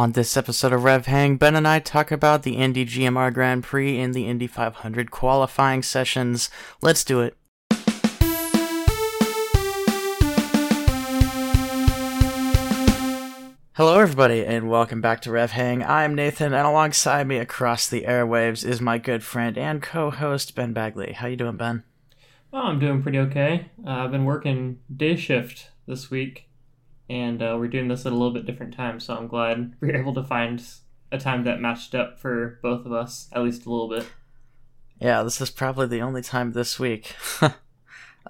On this episode of Rev Hang, Ben and I talk about the Indy GMR Grand Prix and the Indy 500 qualifying sessions. Let's do it. Hello everybody and welcome back to Rev Hang. I'm Nathan and alongside me across the airwaves is my good friend and co-host Ben Bagley. How you doing, Ben? Oh, I'm doing pretty okay. I've been working day shift this week. And we're doing this at a little bit different time, so I'm glad we were able to find a time that matched up for both of us, at least a little bit. Yeah, this is probably the only time this week. But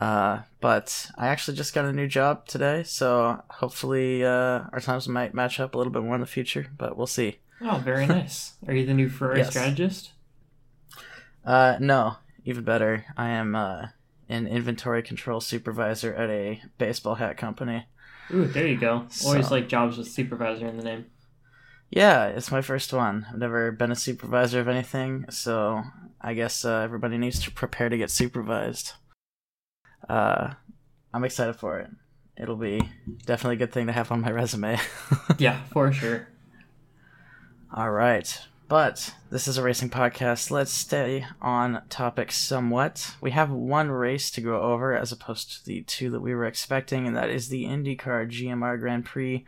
I actually just got a new job today, so hopefully our times might match up a little bit more in the future, but we'll see. Oh, very nice. Are you the new Ferrari strategist? No, even better. I am an inventory control supervisor at a baseball hat company. Ooh, there you go. Always like jobs with supervisor in the name. Yeah, it's my first one. I've never been a supervisor of anything, so I guess everybody needs to prepare to get supervised. I'm excited for it. It'll be definitely a good thing to have on my resume. Yeah, for sure. All right. But this is a racing podcast. Let's stay on topic somewhat. We have one race to go over as opposed to the two that we were expecting, and that is the IndyCar GMR Grand Prix.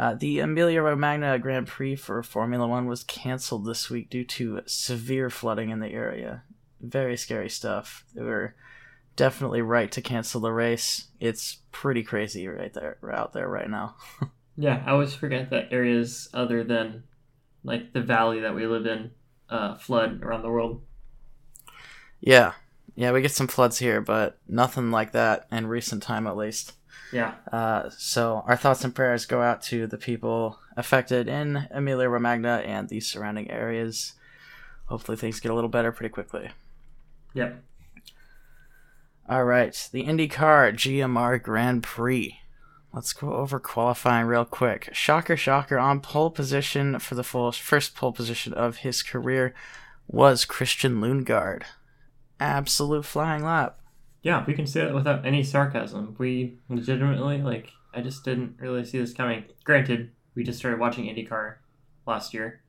The Emilia-Romagna Grand Prix for Formula One was canceled this week due to severe flooding in the area. Very scary stuff. They were definitely right to cancel the race. It's pretty crazy out there right now. Yeah, I always forget that areas other than like the valley that we live in, flood around the world. Yeah, we get some floods here, but nothing like that in recent time at least. Yeah. So our thoughts and prayers go out to the people affected in Emilia-Romagna and the surrounding areas. Hopefully things get a little better pretty quickly. Yep. All right, the IndyCar GMR Grand Prix. Let's go over qualifying real quick. Shocker, on pole position for the first pole position of his career was Christian Lundgaard. Absolute flying lap. Yeah, we can say that without any sarcasm. We legitimately, I just didn't really see this coming. Granted, we just started watching IndyCar last year.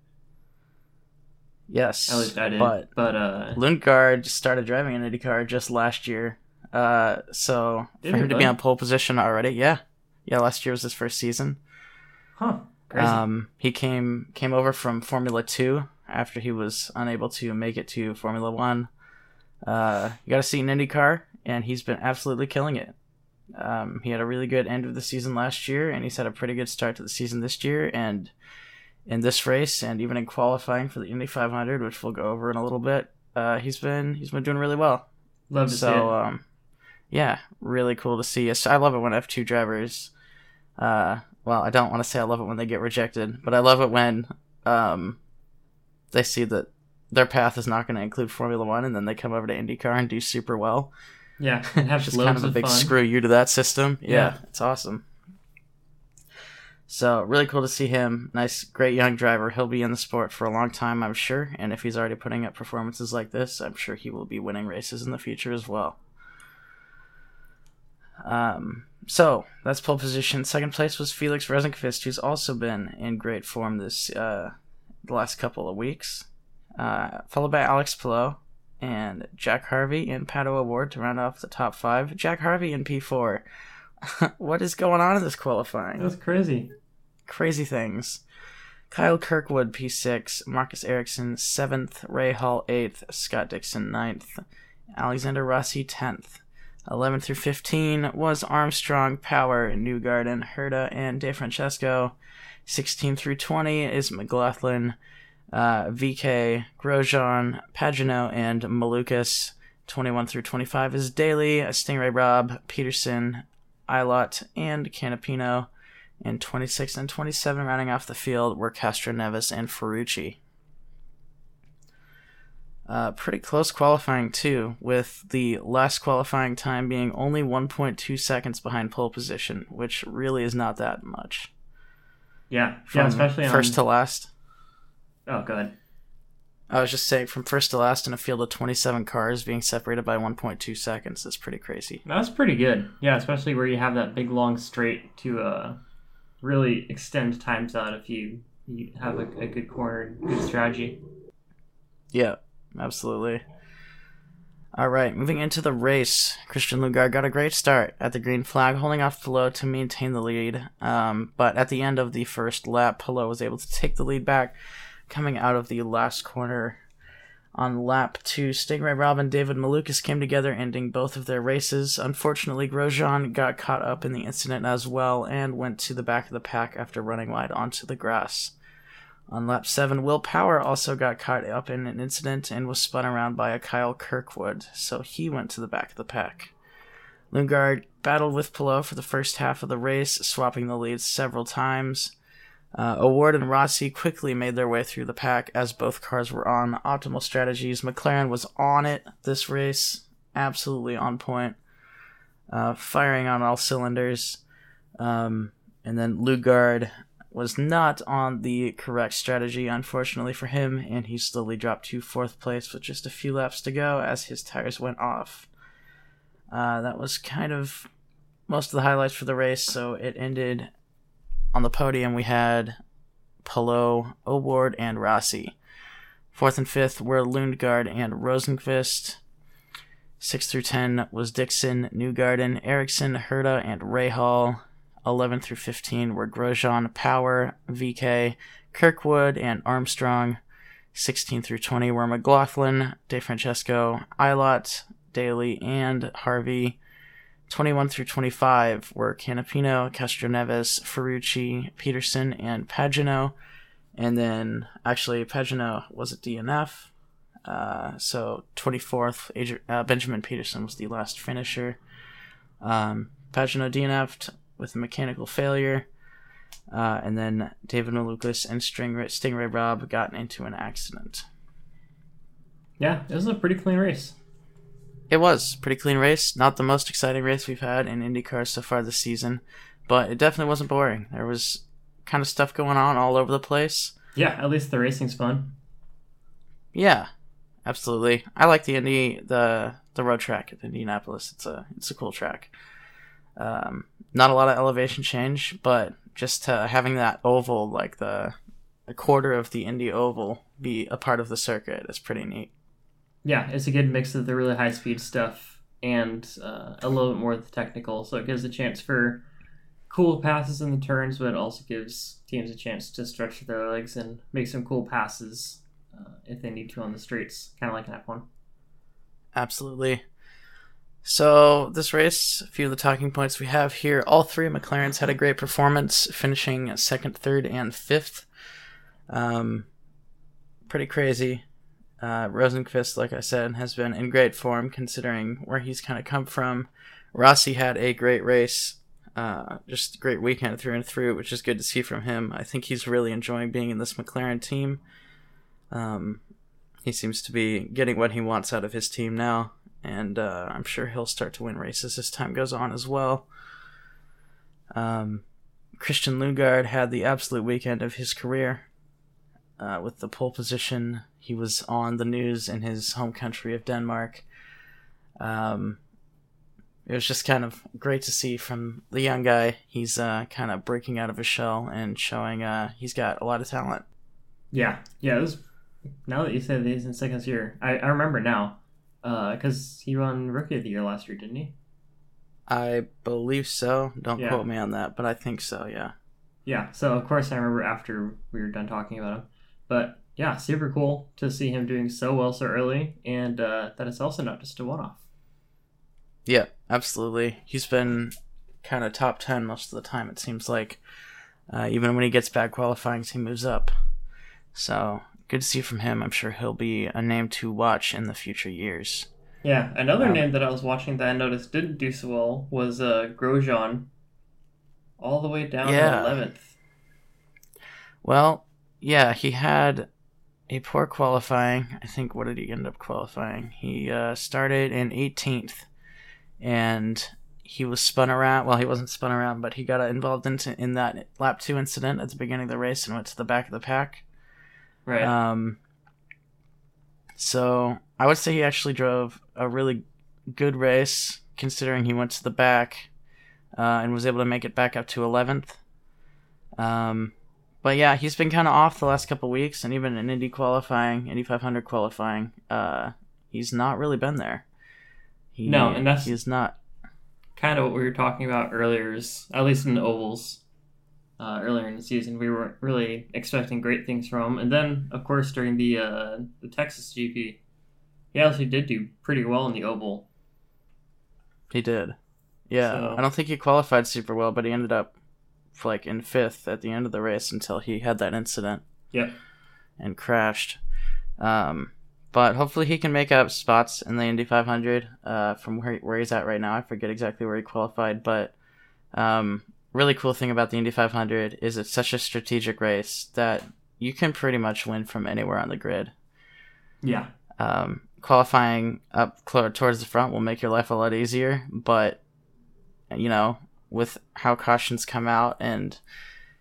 Yes. At least I did. But Lundgaard started driving an IndyCar just last year. So for him to be on pole position already, yeah. Yeah, last year was his first season. Huh, crazy. He came over from Formula 2 after he was unable to make it to Formula 1. You got to see an IndyCar, and he's been absolutely killing it. He had a really good end of the season last year, and he's had a pretty good start to the season this year. And in this race, and even in qualifying for the Indy 500, which we'll go over in a little bit, he's been doing really well. Love to see it. Yeah, really cool to see. I love it when F2 drivers... I don't want to say I love it when they get rejected, but I love it when they see that their path is not going to include Formula 1, and then they come over to IndyCar and do super well. Yeah, and have just kind of a big screw you to that system. Yeah, it's awesome. So, really cool to see him. Nice, great young driver. He'll be in the sport for a long time, I'm sure, and if he's already putting up performances like this, I'm sure he will be winning races in the future as well. So that's pole position. Second place was Felix Rosenqvist, who's also been in great form this the last couple of weeks, followed by Alex Palou and Jack Harvey and Pato O'Ward to round off the top five. Jack Harvey in P4. What is going on in this qualifying? That's crazy. Crazy things. Kyle Kirkwood P6, Marcus Ericsson 7th, Rahal 8th, Scott Dixon 9th, Alexander Rossi 10th. 11 through 15 was Armstrong, Power, Newgarden, Herta, and DeFrancesco. 16 through 20 is McLaughlin, VeeKay, Grosjean, Pagano, and Malukas. 21 through 25 is Daly, Stingray Robb, Pedersen, Ilott, and Canapino. And 26 and 27 rounding off the field were Castroneves and Ferrucci. Pretty close qualifying, too, with the last qualifying time being only 1.2 seconds behind pole position, which really is not that much. Yeah, especially first to last. Oh, go ahead. I was just saying, from first to last in a field of 27 cars being separated by 1.2 seconds is pretty crazy. That's pretty good. Yeah, especially where you have that big, long straight to really extend times out if you you have a good corner, good strategy. Yeah, absolutely. All right, moving into the race. Christian Lundgaard got a great start at the green flag, holding off Palou to maintain the lead. But at the end of the first lap, Palou was able to take the lead back, coming out of the last corner. On lap 2, Stingray Robb and David Malukas came together, ending both of their races. Unfortunately, Grosjean got caught up in the incident as well and went to the back of the pack after running wide onto the grass. On lap 7, Will Power also got caught up in an incident and was spun around by a Kyle Kirkwood, so he went to the back of the pack. Lundgaard battled with Palou for the first half of the race, swapping the leads several times. O'Ward and Rossi quickly made their way through the pack as both cars were on optimal strategies. McLaren was on it this race, absolutely on point, firing on all cylinders. And then Lundgaard was not on the correct strategy, unfortunately for him, and he slowly dropped to 4th place with just a few laps to go as his tires went off. That was kind of most of the highlights for the race, so it ended... On the podium, we had Palou, O'Ward, and Rossi. 4th and 5th were Lundgaard and Rosenqvist. 6 through 10 was Dixon, Newgarden, Ericsson, Herta, and Rahal. 11 through 15 were Grosjean, Power, VeeKay, Kirkwood, and Armstrong. 16 through 20 were McLaughlin, DeFrancesco, Ilott, Daly, and Harvey. 21 through 25 were Canapino, Castroneves, Ferrucci, Pedersen, and Pagano. And then, actually, Pagano was at DNF. So 24th, Benjamin Pedersen was the last finisher. Pagano DNF'd with a mechanical failure. And then David Malukas and Stingray Robb got into an accident. Yeah, it was a pretty clean race. It was a pretty clean race, not the most exciting race we've had in IndyCar so far this season, but it definitely wasn't boring. There was kind of stuff going on all over the place. Yeah, at least the racing's fun. Yeah, absolutely. I like the Indy, the road track at Indianapolis. It's a cool track. Not a lot of elevation change, but just having that oval, like a quarter of the Indy oval, be a part of the circuit is pretty neat. Yeah, it's a good mix of the really high-speed stuff and a little bit more of the technical, so it gives a chance for cool passes in the turns, but it also gives teams a chance to stretch their legs and make some cool passes if they need to on the streets, kind of like an F1. Absolutely. So this race, a few of the talking points we have here. All three McLarens had a great performance, finishing second, third, and fifth. Pretty crazy. Rosenqvist, like I said, has been in great form considering where he's kind of come from. Rossi had a great race, just a great weekend through and through, which is good to see from him. I think he's really enjoying being in this McLaren team. He seems to be getting what he wants out of his team now, and I'm sure he'll start to win races as time goes on as well. Christian Lundgaard had the absolute weekend of his career. With the pole position, he was on the news in his home country of Denmark. It was just kind of great to see from the young guy. He's kind of breaking out of his shell and showing he's got a lot of talent. Yeah. It was, now that you say that he's in second year, I remember now because he won Rookie of the Year last year, didn't he? I believe so. Don't quote me on that, but I think so. Yeah. Yeah. So of course I remember after we were done talking about him. But yeah, super cool to see him doing so well so early, and that it's also not just a one-off. Yeah, absolutely. He's been kind of top 10 most of the time, it seems like. Even when he gets bad qualifying, he moves up. So good to see from him. I'm sure he'll be a name to watch in the future years. Yeah, another name that I was watching that I noticed didn't do so well was Grosjean, all the way down to 11th. Well... Yeah, he had a poor qualifying. I think, what did he end up qualifying? He started in 18th, and he was spun around. Well, he wasn't spun around, but he got involved in that lap 2 incident at the beginning of the race and went to the back of the pack. Right. So I would say he actually drove a really good race, considering he went to the back and was able to make it back up to 11th. But yeah, he's been kind of off the last couple weeks, and even in Indy qualifying, Indy 500 qualifying, he's not really been there. No, and that's he's not. Kind of what we were talking about earlier is, at least in the ovals, earlier in the season, we weren't really expecting great things from him. And then, of course, during the Texas GP, he actually did do pretty well in the oval. He did. Yeah, so. I don't think he qualified super well, but he ended up like in fifth at the end of the race until he had that incident. Yeah, and crashed. But hopefully he can make up spots in the Indy 500 from where he's at right now. I forget exactly where he qualified, but really cool thing about the Indy 500 is it's such a strategic race that you can pretty much win from anywhere on the grid. Yeah. Qualifying up towards the front will make your life a lot easier, but, you know, with how cautions come out and,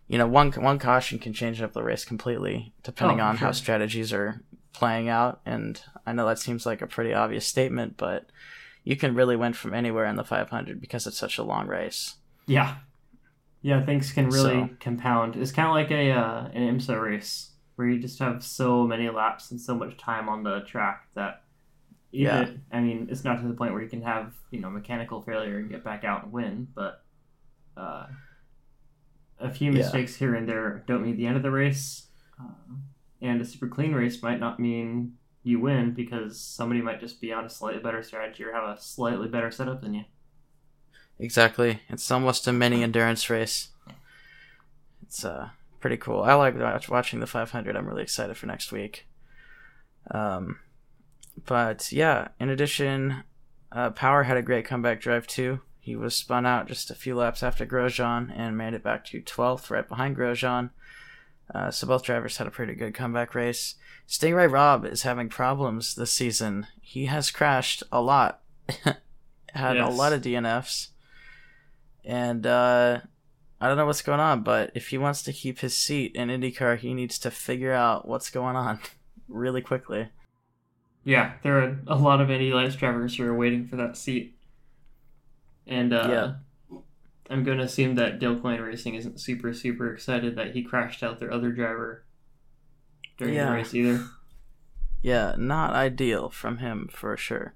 you know, one caution can change up the race completely depending on how strategies are playing out. And I know that seems like a pretty obvious statement, but you can really win from anywhere in the 500 because it's such a long race. Yeah, things can really compound. It's kind of like an IMSA race where you just have so many laps and so much time on the track that I mean, it's not to the point where you can have, you know, mechanical failure and get back out and win, but a few mistakes here and there don't mean the end of the race. And a super clean race might not mean you win because somebody might just be on a slightly better strategy or have a slightly better setup than you. Exactly. It's almost a mini endurance race. It's pretty cool. I like watching the 500. I'm really excited for next week. But yeah, in addition, Power had a great comeback drive too. He was spun out just a few laps after Grosjean and made it back to 12th, right behind Grosjean. So both drivers had a pretty good comeback race. Stingray Robb is having problems this season. He has crashed a lot, had a lot of DNFs, and I don't know what's going on, but if he wants to keep his seat in IndyCar, he needs to figure out what's going on really quickly. Yeah, there are a lot of Indy Lights drivers who are waiting for that seat, and I'm going to assume that Dale Coyne Racing isn't super, super excited that he crashed out their other driver during the race either. Yeah, not ideal from him for sure.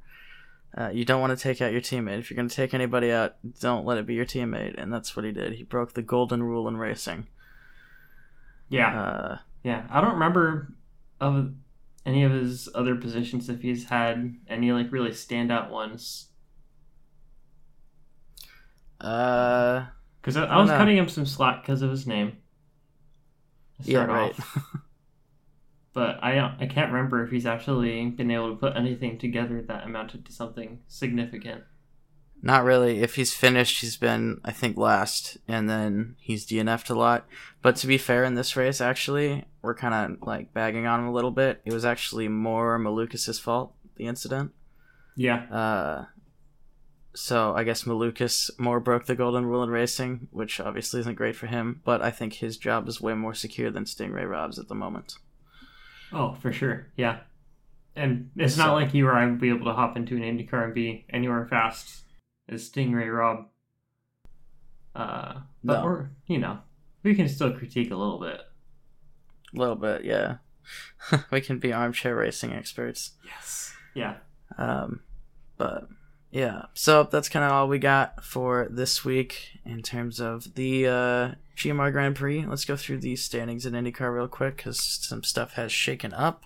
You don't want to take out your teammate. If you're going to take anybody out, don't let it be your teammate, and that's what he did. He broke the golden rule in racing. Yeah. I don't remember of any of his other positions if he's had any like really standout ones. Because I was cutting him some slack because of his name. But I can't remember if he's actually been able to put anything together that amounted to something significant. Not really. If he's finished, he's been, I think, last, and then he's DNF'd a lot. But to be fair, in this race, actually, we're kind of like bagging on him a little bit. It was actually more Malukas' fault, the incident. Yeah. So I guess Malukas more broke the golden rule in racing, which obviously isn't great for him, but I think his job is way more secure than Stingray Robb's at the moment. Oh, for sure, yeah. And it's not like you or I would be able to hop into an IndyCar and be anywhere fast as Stingray Robb. But we're, you know, we can still critique a little bit. A little bit, yeah. We can be armchair racing experts. Yes. Yeah. But... yeah, so that's kind of all we got for this week in terms of the GMR Grand Prix. Let's go through the standings in IndyCar real quick because some stuff has shaken up.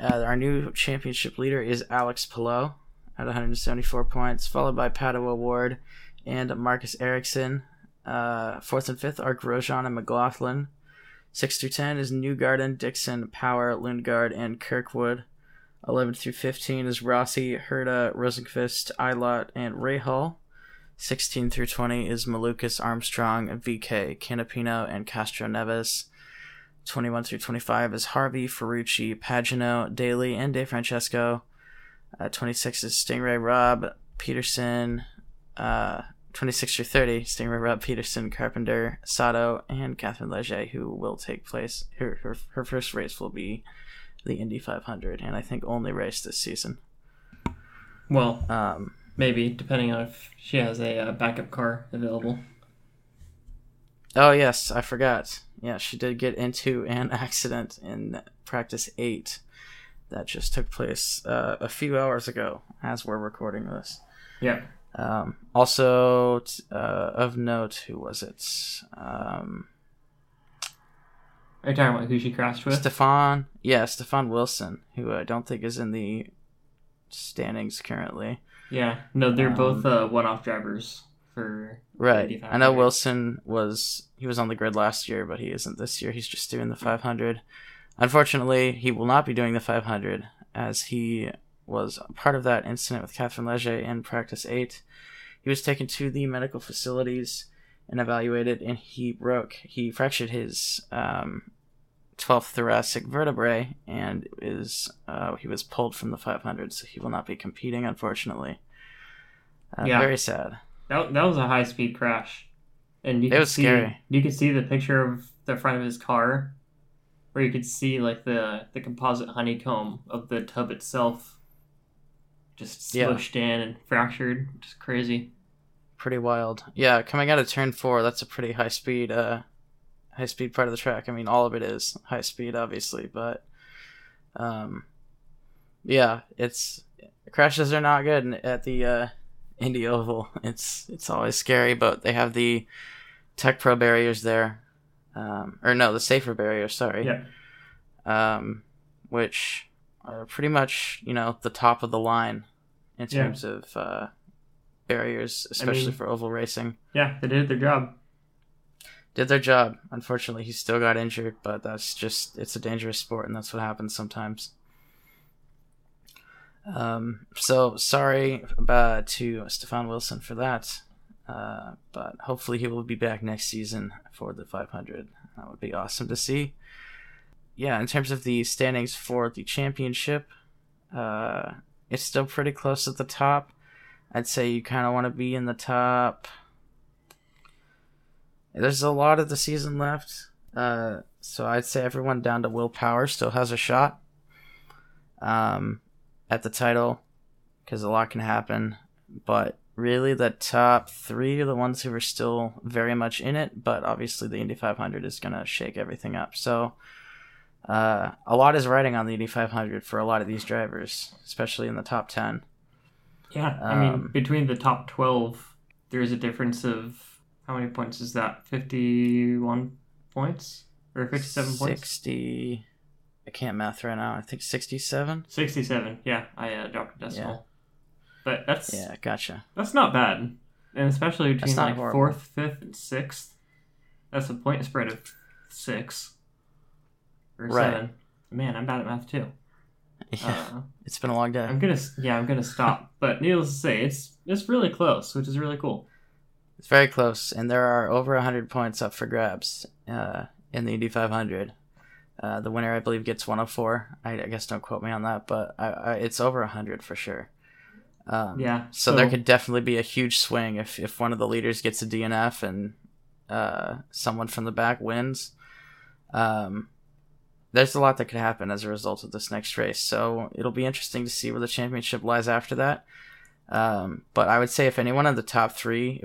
Our new championship leader is Alex Palou at 174 points, followed by Pato O'Ward and Marcus Ericsson. Fourth and fifth are Grosjean and McLaughlin. 6 through 10 is Newgarden, Dixon, Power, Lundgaard, and Kirkwood. 11 through 15 is Rossi, Herta, Rosenqvist, Ilott, and Rahal. 16 through 20 is Malukas, Armstrong, VeeKay, Canapino, and Castroneves. 21 through 25 is Harvey, Ferrucci, Pagano, Daly, and DeFrancesco. 26 is Stingray Robb, Pedersen. 26 through 30, Stingray Robb, Pedersen, Carpenter, Sato, and Catherine Leger, who will take place. Her first race will be the Indy 500, and I think only race this season. Well, maybe, depending on if she has a backup car available. Oh, yes, I forgot. Yeah, she did get into an accident in practice 8. That just took place a few hours ago as we're recording this. Yeah. Also, of note, who was it? Are you talking about who she crashed with? Stefan Wilson, who I don't think is in the standings currently. Yeah, no, they're both one-off drivers for Indy 500. I know Wilson was on the grid last year, but he isn't this year. He's just doing the 500. Unfortunately, he will not be doing the 500, as he was part of that incident with Catherine Léger in practice 8. He was taken to the medical facilities and evaluated, and he fractured his 12th thoracic vertebrae, and he was pulled from the 500, so he will not be competing, unfortunately. Yeah. Very sad. That was a high-speed crash. And it was scary. You could see the picture of the front of his car, where you could see like the composite honeycomb of the tub itself just smushed in and fractured. Just crazy. Pretty wild. Yeah, coming out of turn 4, that's a pretty high speed part of the track. I mean, all of it is high speed, obviously, but it's crashes are not good at the Indy Oval. It's always scary, but they have the Tech Pro barriers there, the safer barriers. Sorry, which are pretty much the top of the line in terms of barriers, especially for oval racing. Yeah, they did their job. Unfortunately, he still got injured, but that's just, it's a dangerous sport, and that's what happens sometimes. So sorry to Stefan Wilson for that, but hopefully he will be back next season for the 500. That would be awesome to see. Yeah, in terms of the standings for the championship, it's still pretty close at the top. I'd say you kind of want to be in the top. There's a lot of the season left, so I'd say everyone down to Will Power still has a shot at the title, because a lot can happen. But really, the top 3 are the ones who are still very much in it, but obviously the Indy 500 is going to shake everything up. So a lot is riding on the Indy 500 for a lot of these drivers, especially in the top 10. Yeah, between the top 12, there's a difference of... How many points is that? 51 points? Or 57 points? 60... I can't math right now. I think 67? 67, yeah. I dropped a decimal. Yeah. But that's... Yeah, gotcha. That's not bad. And especially between 4th, 5th, and 6th. That's a point spread of 6. Or 7. Man, I'm bad at math too. Yeah, it's been a long day. I'm going to stop. But needless to say, it's really close, which is really cool. It's very close, and there are over 100 points up for grabs in the Indy 500. The winner, I believe, gets 104. I guess don't quote me on that, but it's over 100 for sure. So there could definitely be a huge swing if one of the leaders gets a DNF and someone from the back wins. There's a lot that could happen as a result of this next race, so it'll be interesting to see where the championship lies after that. But I would say if either one of the top 3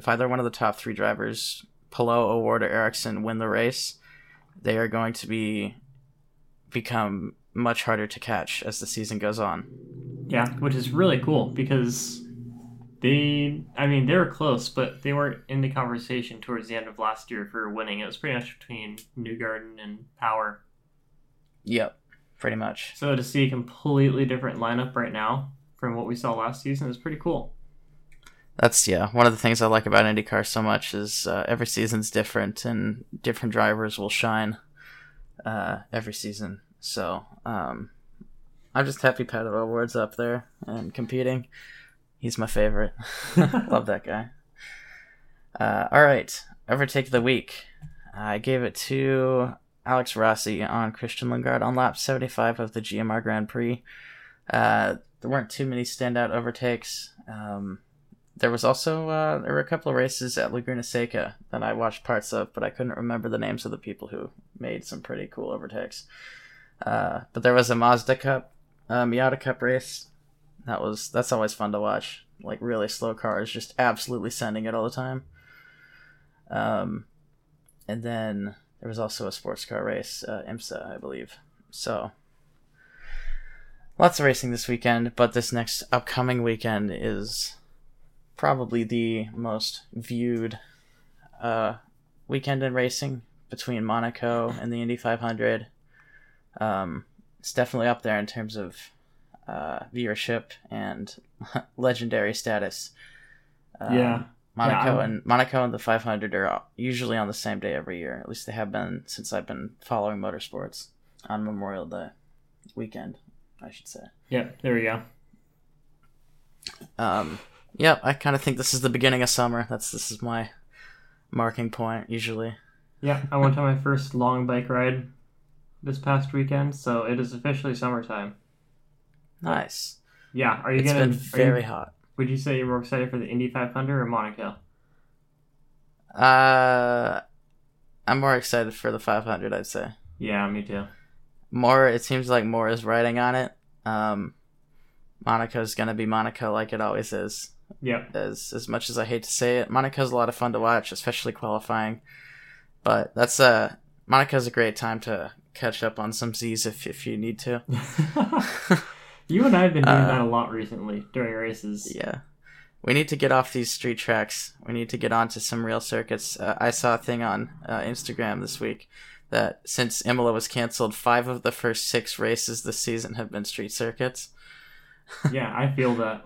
drivers, Palou, O'Ward, or Ericsson, win the race, they are going to become much harder to catch as the season goes on. Yeah, which is really cool because they were close, but they weren't in the conversation towards the end of last year for winning. It was pretty much between Newgarden and Power. Yep, pretty much. So to see a completely different lineup right now from what we saw last season is pretty cool. That's one of the things I like about IndyCar so much is every season's different, and different drivers will shine every season. So I'm just happy Pato O'Ward's up there and competing. He's my favorite. Love that guy. All right, overtake of the week. I gave it to Alex Rossi on Christian Lundgaard on lap 75 of the GMR Grand Prix. There weren't too many standout overtakes. There was also there were a couple of races at Laguna Seca that I watched parts of, but I couldn't remember the names of the people who made some pretty cool overtakes. But there was a Miata Cup race. That's always fun to watch. Like really slow cars, just absolutely sending it all the time. And then there was also a sports car race, IMSA, I believe. So lots of racing this weekend, but this next upcoming weekend is probably the most viewed weekend in racing between Monaco and the Indy 500. It's definitely up there in terms of viewership and legendary status. Monaco and the 500 are usually on the same day every year. At least they have been since I've been following motorsports, on Memorial Day weekend, I should say. Yeah, there we go. Yeah, I kind of think this is the beginning of summer. This is my marking point usually. Yeah, I went on my first long bike ride this past weekend, so it is officially summertime. Nice. Yeah, it's been very hot. Would you say you're more excited for the Indy 500 or Monaco? I'm more excited for the 500, I'd say. Yeah, me too. It seems like more is riding on it. Monaco's gonna be Monaco like it always is. Yeah. As much as I hate to say it, Monaco's a lot of fun to watch, especially qualifying. But that's Monaco's a great time to catch up on some Z's if you need to. You and I have been doing that a lot recently during races. Yeah. We need to get off these street tracks. We need to get onto some real circuits. I saw a thing on Instagram this week that since Imola was canceled, 5 of the first 6 races this season have been street circuits. Yeah, I feel that.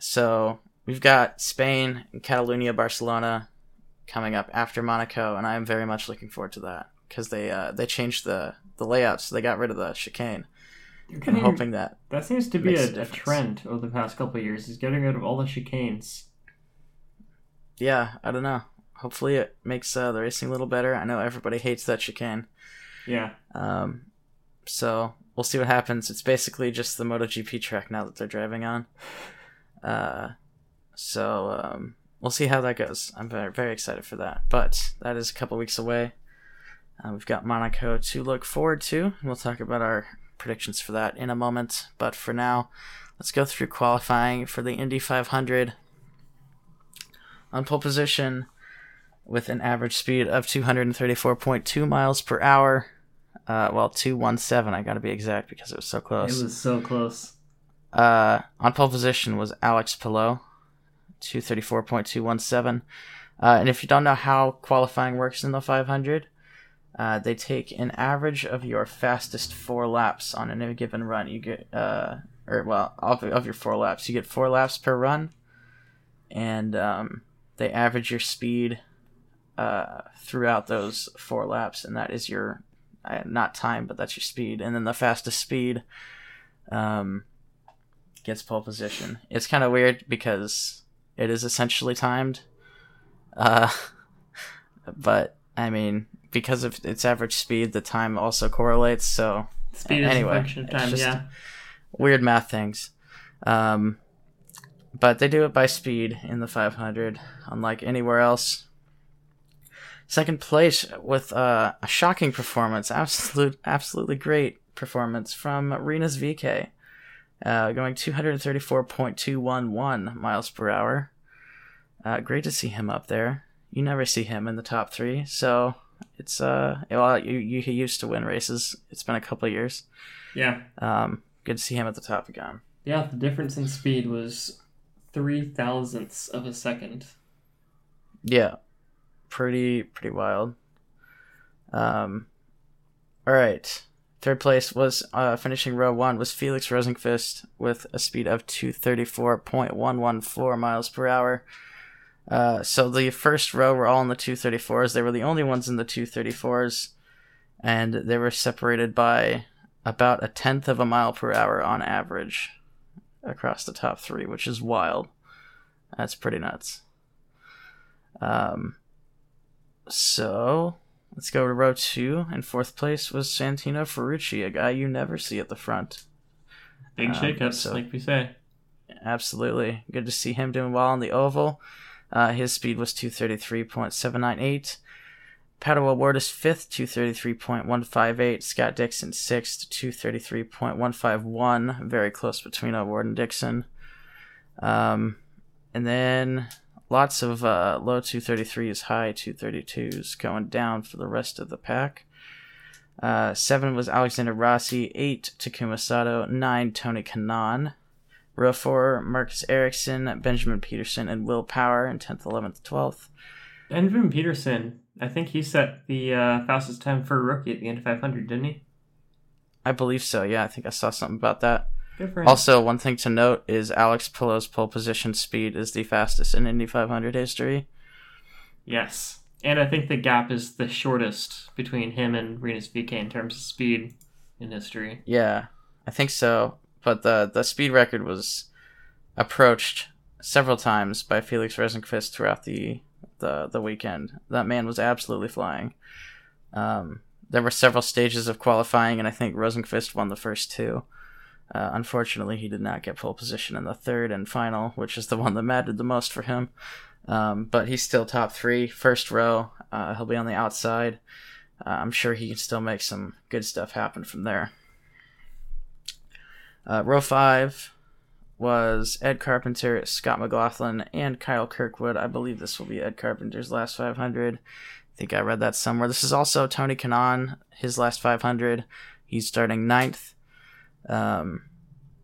So we've got Spain and Catalonia, Barcelona coming up after Monaco, and I am very much looking forward to that because they changed the layout, so they got rid of the chicane. I'm hoping that seems to be a trend over the past couple of years, is getting rid of all the chicanes. Yeah, I don't know. Hopefully it makes the racing a little better. I know everybody hates that chicane. Yeah. So we'll see what happens. It's basically just the MotoGP track now that they're driving on. So we'll see how that goes. I'm very, very excited for that. But that is a couple weeks away. We've got Monaco to look forward to. We'll talk about our predictions for that in a moment, but for now let's go through qualifying for the Indy 500. On pole position with an average speed of 234.2 miles per hour, 217, I gotta be exact because it was so close. On pole position was Alex Palou, 234.217. And if you don't know how qualifying works in the 500, they take an average of your fastest 4 laps on any given run. You get, of your 4 laps, you get 4 laps per run, and they average your speed throughout those 4 laps, and that is your not time, but that's your speed. And then the fastest speed gets pole position. It's kind of weird because it is essentially timed, but I mean, because of its average speed, the time also correlates, so speed is a function of time, yeah. Weird math things. But they do it by speed in the 500, unlike anywhere else. Second place with a shocking performance, absolutely great performance from Rinus VeeKay, going 234.211 miles per hour. Great to see him up there. You never see him in the top 3, so it's he used to win races. It's been a couple of years. Yeah. Good to see him at the top again. Yeah, the difference in speed was 3 thousandths of a second. Yeah, pretty wild. All right. Third place was finishing row 1 was Felix Rosenqvist with a speed of 234.114 miles per hour. So the first row were all in the 234s. They were the only ones in the 234s, and they were separated by about 1/10 of a mile per hour on average across the top 3, which is wild. That's pretty nuts. So let's go to row 2. In fourth place was Santino Ferrucci, a guy you never see at the front. Big shakeups, like we say. Absolutely. Good to see him doing well on the oval. His speed was 233.798. Pato O'Ward is 5th, 233.158. Scott Dixon 6th, 233.151. Very close between O'Ward and Dixon. And then Lots of low 233s, high 232s going down for the rest of the pack. 7 was Alexander Rossi, 8 Takuma Sato, 9 Tony Kanaan, row 4 Marcus Ericsson, Benjamin Pedersen, and Will Power in 10th, 11th, 12th. Benjamin Pedersen, I think he set the fastest time for a rookie at the Indy 500, didn't he? I believe so, yeah. I think I saw something about that. Also, one thing to note is Alex Palou's pole position speed is the fastest in Indy 500 history. Yes. And I think the gap is the shortest between him and Rinus VeeKay in terms of speed in history. Yeah, I think so. But the speed record was approached several times by Felix Rosenqvist throughout the weekend. That man was absolutely flying. There were several stages of qualifying, and I think Rosenqvist won the first two. Unfortunately, he did not get pole position in the third and final, which is the one that mattered the most for him. But he's still top three, first row. He'll be on the outside. I'm sure he can still make some good stuff happen from there. Row 5 was Ed Carpenter, Scott McLaughlin, and Kyle Kirkwood. I believe this will be Ed Carpenter's last 500. I think I read that somewhere. This is also Tony Kanaan, his last 500. He's starting 9th.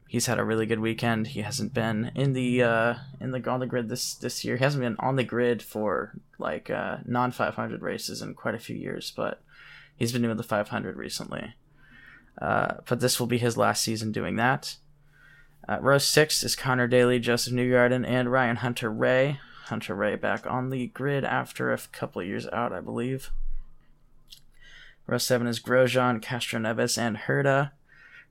He's had a really good weekend. He hasn't been on the grid this year. He hasn't been on the grid for like non-500 races in quite a few years, but he's been doing the 500 recently. But this will be his last season doing that. Row 6 is Connor Daly, Josef Newgarden, and Ryan Hunter-Reay. Hunter-Reay back on the grid after a couple of years out, I believe. Row 7 is Grosjean, Castroneves, and Herta.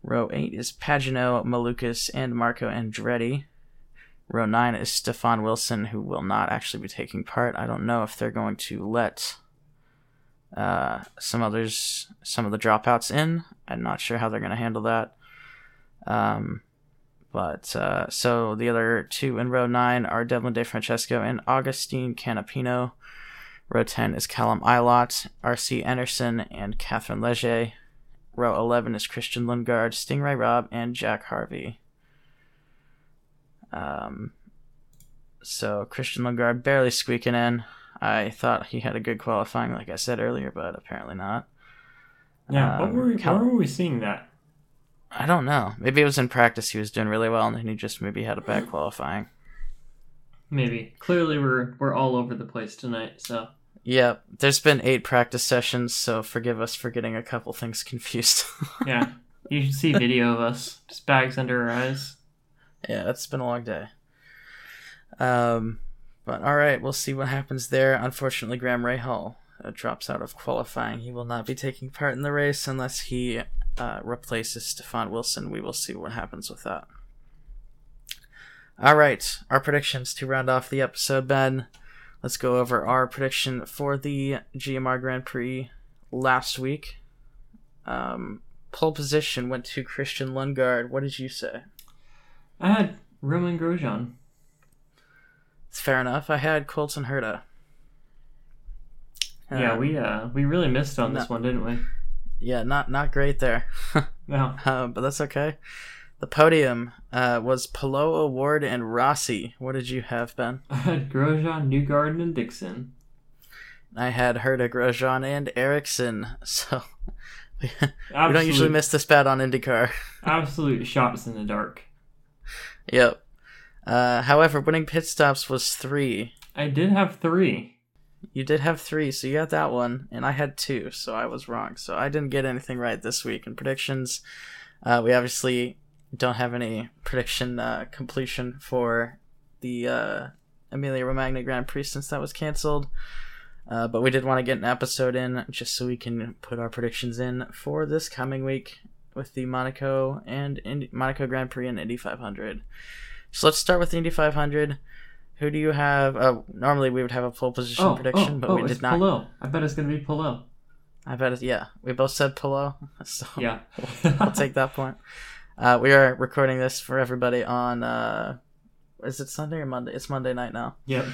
Row 8 is Pagano, Malukas, and Marco Andretti. Row 9 is Stefan Wilson, who will not actually be taking part. I don't know if they're going to let some of the dropouts in. I'm not sure how they're going to handle that. So the other two in row 9 are Devlin DeFrancesco and Agustín Canapino. Row 10 is Callum Ilott, R.C. Anderson, and Catherine Léger. Row 11 is Christian Lundgaard, Stingray Robb, and Jack Harvey. So Christian Lundgaard barely squeaking in. I thought he had a good qualifying, like I said earlier, but apparently not. Yeah, how were we seeing that? I don't know. Maybe it was in practice he was doing really well, and then he just maybe had a bad qualifying. Maybe. Clearly we're all over the place tonight, so... Yeah, there's been 8 practice sessions, so forgive us for getting a couple things confused. Yeah, you should see video of us. Just bags under our eyes. Yeah, it's been a long day. But all right, we'll see what happens there. Unfortunately, Graham Rahal drops out of qualifying. He will not be taking part in the race unless he replaces Stefan Wilson. We will see what happens with that. All right, our predictions to round off the episode, Ben. Let's go over our prediction for the GMR Grand Prix last week. Pole position went to Christian Lundgaard. What did you say? I had Romain Grosjean. Fair enough. I had Colton Herta. Yeah, we really missed on this one, didn't we? Yeah, not great there. No. But that's okay. The podium was Pato O'Ward and Rossi. What did you have, Ben? I had Grosjean, Newgarden, and Dixon. I had Herta, Grosjean, and Ericsson. So we don't usually miss this bad on IndyCar. Absolute shots in the dark. Yep. However, winning pit stops was 3. I did have 3. You did have 3, so you got that one, and I had 2, so I was wrong. So I didn't get anything right this week in predictions. We obviously... don't have any prediction completion for the Emilia-Romagna Grand Prix since that was canceled. But we did want to get an episode in just so we can put our predictions in for this coming week with the Monaco and Monaco Grand Prix and Indy 500. So let's start with the Indy 500. Who do you have? Normally we would have a pole position prediction, but we did not. Palou. I bet it's going to be Palou. Yeah. We both said Palou, so yeah. I'll take that point. We are recording this for everybody on, is it Sunday or Monday? It's Monday night now. Yep.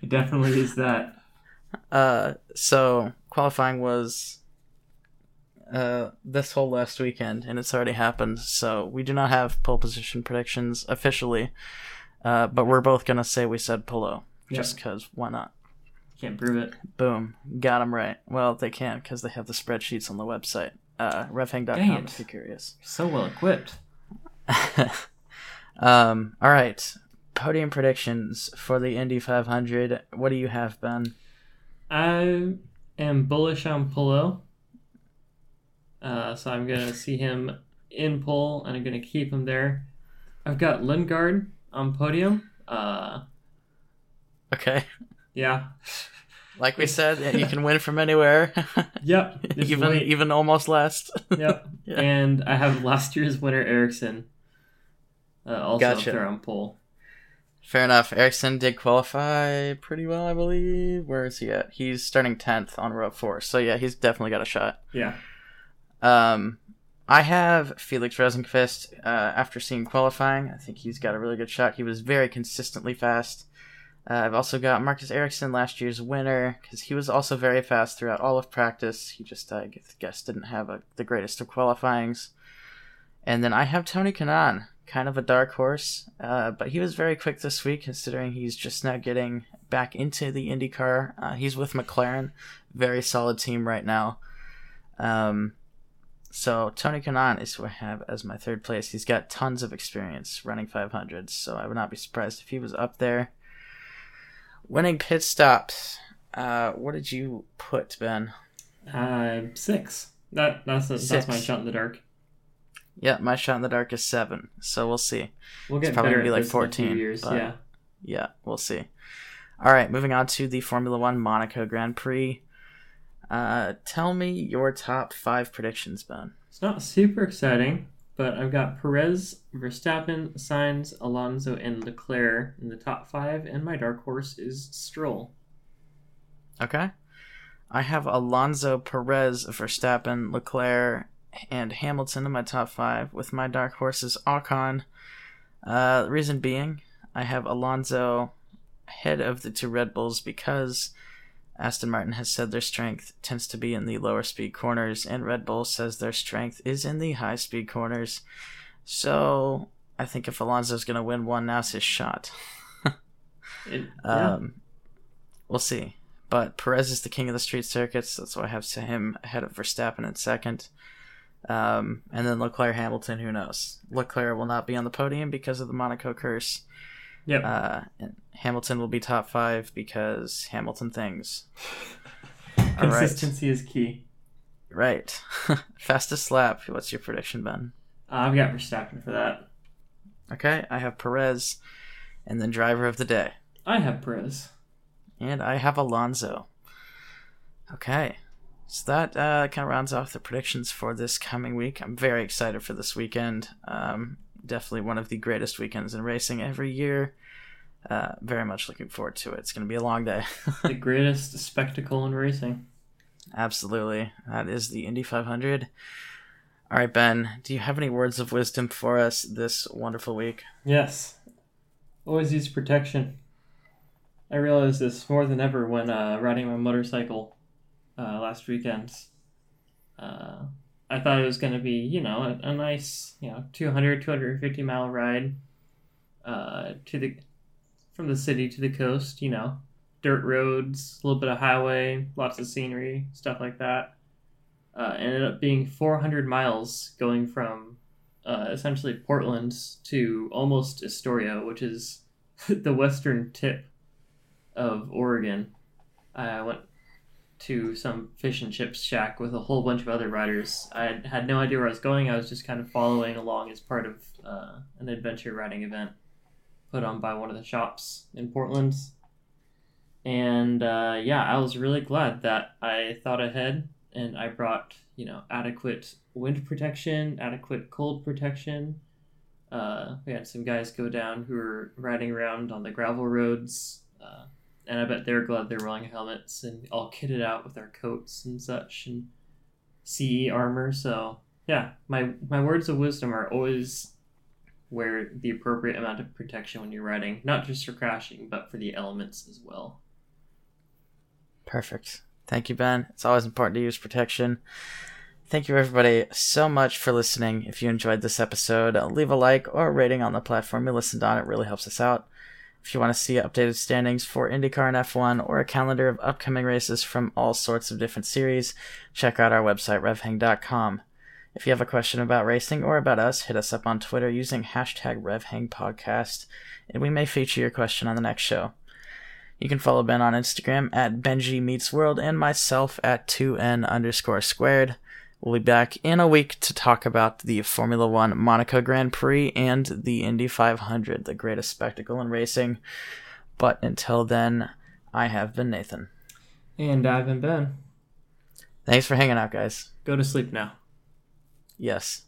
It definitely is that. So qualifying was this whole last weekend, and it's already happened. So we do not have pole position predictions officially. But we're both going to say we said Palou, just because why not? Can't prove it. Boom. Got them right. Well, they can't because they have the spreadsheets on the website. Revhang.com if you're curious. So well equipped. All right. Podium predictions for the Indy 500. What do you have, Ben? I am bullish on Palou. So I'm going to see him in pole, and I'm going to keep him there. I've got Lundgaard on podium. Okay. Yeah. Like we said, you can win from anywhere. Yep. Even almost last. Yep. Yeah. And I have last year's winner, Ericsson, also up there on pole. Fair enough. Ericsson did qualify pretty well, I believe. Where is he at? He's starting 10th on row 4. So, yeah, he's definitely got a shot. Yeah. I have Felix Rosenqvist after seeing qualifying. I think he's got a really good shot. He was very consistently fast. I've also got Marcus Ericsson, last year's winner, because he was also very fast throughout all of practice. He just, I guess, didn't have the greatest of qualifyings. And then I have Tony Kanaan, kind of a dark horse, but he was very quick this week, considering he's just now getting back into the IndyCar. He's with McLaren, very solid team right now. So Tony Kanaan is who I have as my third place. He's got tons of experience running 500s, so I would not be surprised if he was up there. Winning pit stops. What did you put, Ben? 6. That's my shot in the dark. Yeah, my shot in the dark is 7. So we'll see. We'll get better. It's probably gonna be like 14 years. Yeah. Yeah, we'll see. All right, moving on to the Formula One Monaco Grand Prix. Tell me your top 5 predictions, Ben. It's not super exciting, but I've got Perez, Verstappen, Sainz, Alonso, and Leclerc in the top 5, and my dark horse is Stroll. Okay. I have Alonso, Perez, Verstappen, Leclerc, and Hamilton in my top 5, with my dark horses Ocon. Reason being, I have Alonso ahead of the 2 Red Bulls because Aston Martin has said their strength tends to be in the lower speed corners, and Red Bull says their strength is in the high speed corners. So I think if Alonso's going to win one, now's his shot. We'll see. But Perez is the king of the street circuits. That's why I have him ahead of Verstappen in second. And then Leclerc, Hamilton, who knows? Leclerc will not be on the podium because of the Monaco curse. Yep. And Hamilton will be top 5 because Hamilton things. Consistency is key. Right. Fastest lap. What's your prediction, Ben? I've got Verstappen for that. Okay. I have Perez. And then driver of the day. I have Perez. And I have Alonso. Okay. So that kind of rounds off the predictions for this coming week. I'm very excited for this weekend. Definitely one of the greatest weekends in racing every year. Very much looking forward to it. It's going to be a long day. The greatest spectacle in racing. Absolutely. That is the Indy 500. All right, Ben, do you have any words of wisdom for us this wonderful week? Yes. Always use protection. I realized this more than ever when riding my motorcycle last weekend. I thought it was going to be, a nice, 200, 250 mile ride from the city to the coast, dirt roads, a little bit of highway, lots of scenery, stuff like that. Ended up being 400 miles going from essentially Portland to almost Astoria, which is the western tip of Oregon. I went to some fish and chips shack with a whole bunch of other riders. I had no idea where I was going. I was just kind of following along as part of an adventure riding event put on by one of the shops in Portland. And I was really glad that I thought ahead and I brought, adequate wind protection, adequate cold protection. We had some guys go down who were riding around on the gravel roads, and I bet they're glad they're wearing helmets and all kitted out with their coats and such and CE armor. So, yeah, my words of wisdom are always wear the appropriate amount of protection when you're riding, not just for crashing, but for the elements as well. Perfect. Thank you, Ben. It's always important to use protection. Thank you, everybody, so much for listening. If you enjoyed this episode, leave a like or a rating on the platform you listened on. It really helps us out. If you want to see updated standings for IndyCar and F1 or a calendar of upcoming races from all sorts of different series, check out our website, RevHang.com. If you have a question about racing or about us, hit us up on Twitter using hashtag RevHangPodcast, and we may feature your question on the next show. You can follow Ben on Instagram at BenjiMeetsWorld and myself at 2N_squared. We'll be back in a week to talk about the Formula One Monaco Grand Prix and the Indy 500, the greatest spectacle in racing. But until then, I have been Nathan. And I've been Ben. Thanks for hanging out, guys. Go to sleep now. Yes.